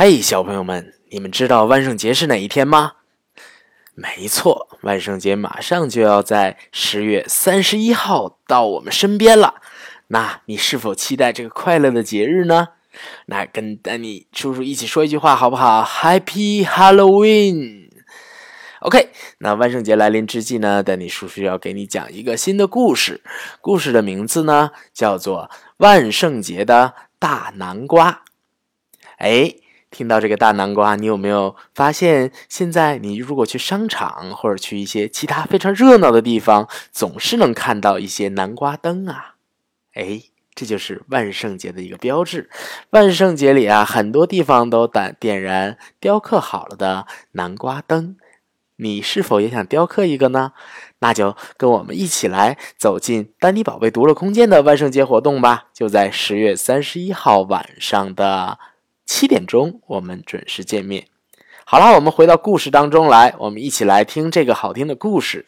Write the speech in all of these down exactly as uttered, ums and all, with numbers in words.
嘿，小朋友们，你们知道万圣节是哪一天吗？没错，万圣节马上就要在十月三十一号到我们身边了。那你是否期待这个快乐的节日呢？那跟Danny叔叔一起说一句话好不好？ Happy Halloween！ OK， 那万圣节来临之际呢，Danny叔叔要给你讲一个新的故事，故事的名字呢叫做万圣节的大南瓜。哎，听到这个大南瓜，你有没有发现现在你如果去商场或者去一些其他非常热闹的地方，总是能看到一些南瓜灯啊。哎，这就是万圣节的一个标志。万圣节里啊，很多地方都点燃雕刻好了的南瓜灯，你是否也想雕刻一个呢？那就跟我们一起来走进丹妮宝贝读了空间的万圣节活动吧。就在十月三十一号晚上的七点钟，我们准时见面。好了，我们回到故事当中来，我们一起来听这个好听的故事。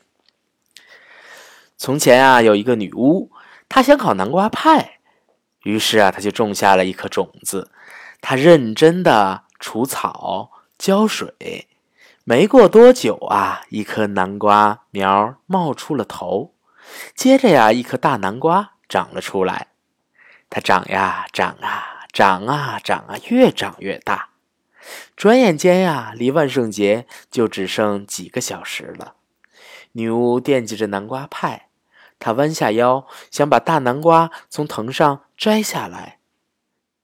从前啊，有一个女巫，她想烤南瓜派，于是啊，她就种下了一颗种子。她认真的除草、浇水，没过多久啊，一颗南瓜苗冒出了头，接着呀，一颗大南瓜长了出来。它长呀长啊长啊长啊，越长越大。转眼间呀，离万圣节就只剩几个小时了。女巫惦记着南瓜派，她弯下腰想把大南瓜从藤上摘下来。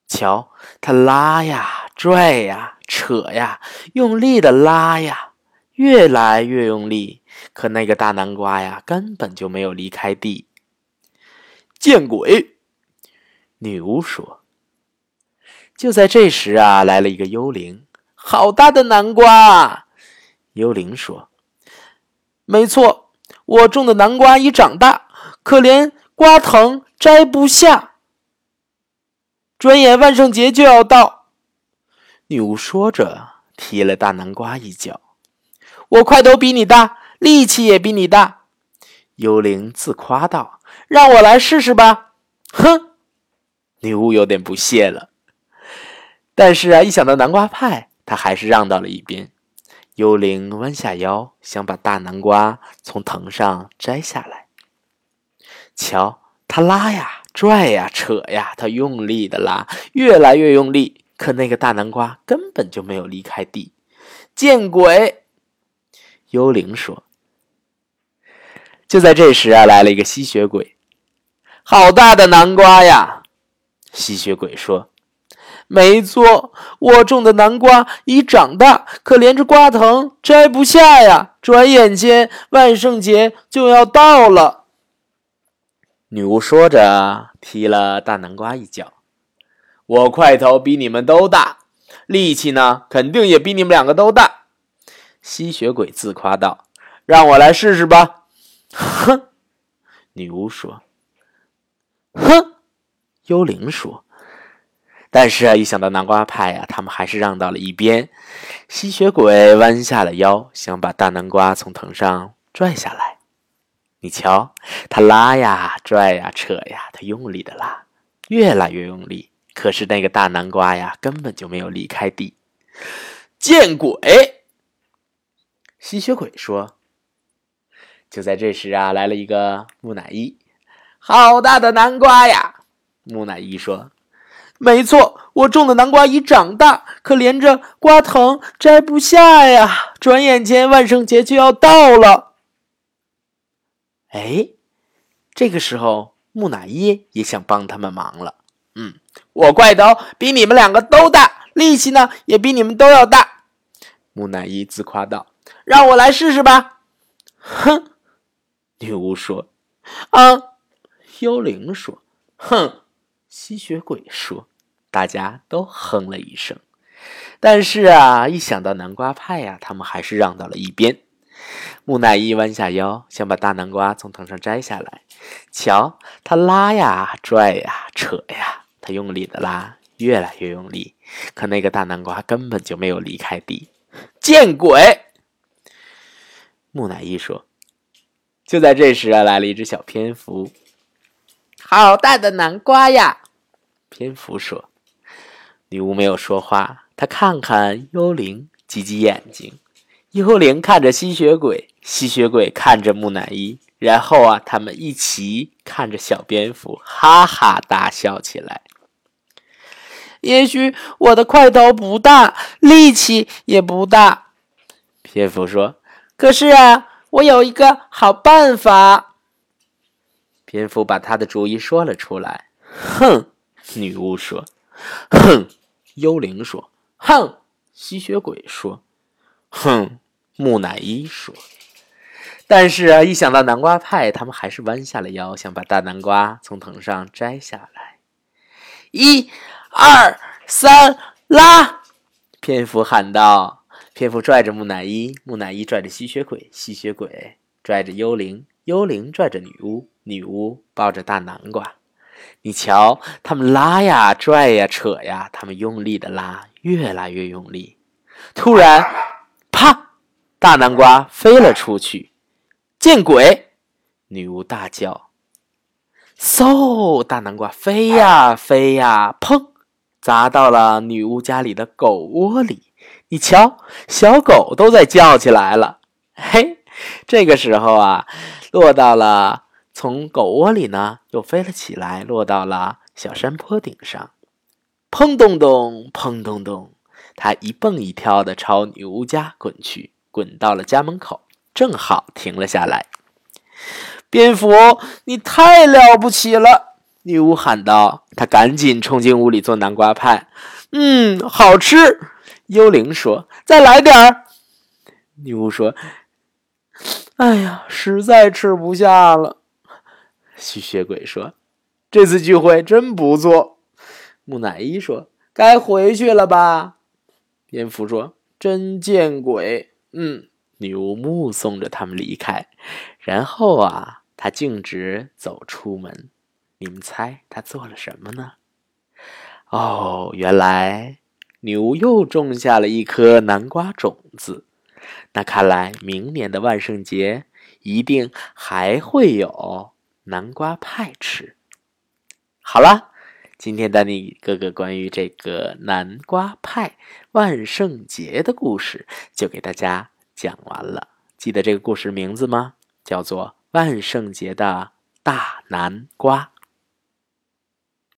瞧，她拉呀拽呀扯呀，用力的拉呀，越来越用力，可那个大南瓜呀根本就没有离开地。见鬼！女巫说。就在这时啊，来了一个幽灵。好大的南瓜！幽灵说。没错，我种的南瓜已长大，可连瓜藤摘不下。转眼万圣节就要到。女巫说着，踢了大南瓜一脚。我块头比你大，力气也比你大。幽灵自夸道，让我来试试吧。哼！女巫有点不屑了。但是啊，一想到南瓜派，他还是让到了一边。幽灵弯下腰，想把大南瓜从藤上摘下来。瞧，他拉呀、拽呀、扯呀，他用力的拉，越来越用力，可那个大南瓜根本就没有离开地。见鬼！幽灵说。就在这时啊，来了一个吸血鬼。好大的南瓜呀！吸血鬼说。没错，我种的南瓜已长大，可连着瓜藤摘不下呀。转眼间，万圣节就要到了。女巫说着，踢了大南瓜一脚。我块头比你们都大，力气呢，肯定也比你们两个都大。吸血鬼自夸道，让我来试试吧。哼！女巫说。哼！幽灵说。但是啊，一想到南瓜派啊，他们还是让到了一边。吸血鬼弯下了腰，想把大南瓜从藤上拽下来。你瞧，他拉呀、拽呀、扯呀，他用力的拉，越来越用力。可是那个大南瓜呀，根本就没有离开地。见鬼！吸血鬼说。就在这时啊，来了一个木乃伊。好大的南瓜呀！木乃伊说。没错，我种的南瓜已长大，可连着瓜藤摘不下呀。转眼间万圣节就要到了。哎，这个时候木乃伊也想帮他们忙了。嗯，我块头比你们两个都大，力气呢也比你们都要大。木乃伊自夸道，让我来试试吧。哼！女巫说。啊！幽灵说。哼！吸血鬼说。大家都哼了一声。但是啊，一想到南瓜派呀、啊，他们还是让到了一边。木乃伊弯下腰，想把大南瓜从藤上摘下来。瞧，他拉呀、拽呀、扯呀，他用力的拉，越来越用力，可那个大南瓜根本就没有离开地。见鬼！木乃伊说。就在这时啊，来了一只小蝙蝠。好大的南瓜呀！蝙蝠说。女巫没有说话，他看看幽灵，挤挤眼睛。幽灵看着吸血鬼，吸血鬼看着木乃伊，然后啊，他们一起看着小蝙蝠，哈哈大笑起来。也许我的块头不大，力气也不大，蝙蝠说，可是啊，我有一个好办法。蝙蝠把他的主意说了出来。哼，女巫说。哼，幽灵说。哼，吸血鬼说。哼，木乃伊说。但是啊，一想到南瓜派，他们还是弯下了腰，想把大南瓜从藤上摘下来。一二三拉，蝙蝠喊道。蝙蝠拽着木乃伊，木乃伊拽着吸血鬼，吸血鬼拽着幽灵，幽灵拽着女巫，女巫抱着大南瓜。你瞧，他们拉呀拽呀扯呀，他们用力的拉，越来越用力。突然啪，大南瓜飞了出去。见鬼，女巫大叫。嗖，大南瓜飞呀飞呀，砰，砸到了女巫家里的狗窝里。你瞧，小狗都在叫起来了。嘿，这个时候啊，落到了从狗窝里呢，又飞了起来，落到了小山坡顶上。砰咚咚，砰咚咚，它一蹦一跳的朝女巫家滚去，滚到了家门口，正好停了下来。蝙蝠，你太了不起了，女巫喊道。她赶紧冲进屋里做南瓜派。嗯，好吃，幽灵说。再来点儿，女巫说。哎呀，实在吃不下了，吸血鬼说。这次聚会真不错，木乃伊说。该回去了吧，蝙蝠说。真见鬼。嗯，女巫目送着他们离开，然后啊，她径直走出门。你们猜她做了什么呢？哦，原来女巫又种下了一颗南瓜种子。那看来明年的万圣节一定还会有南瓜派吃。好了，今天丹尼哥哥关于这个南瓜派万圣节的故事就给大家讲完了。记得这个故事名字吗？叫做《万圣节的大南瓜》。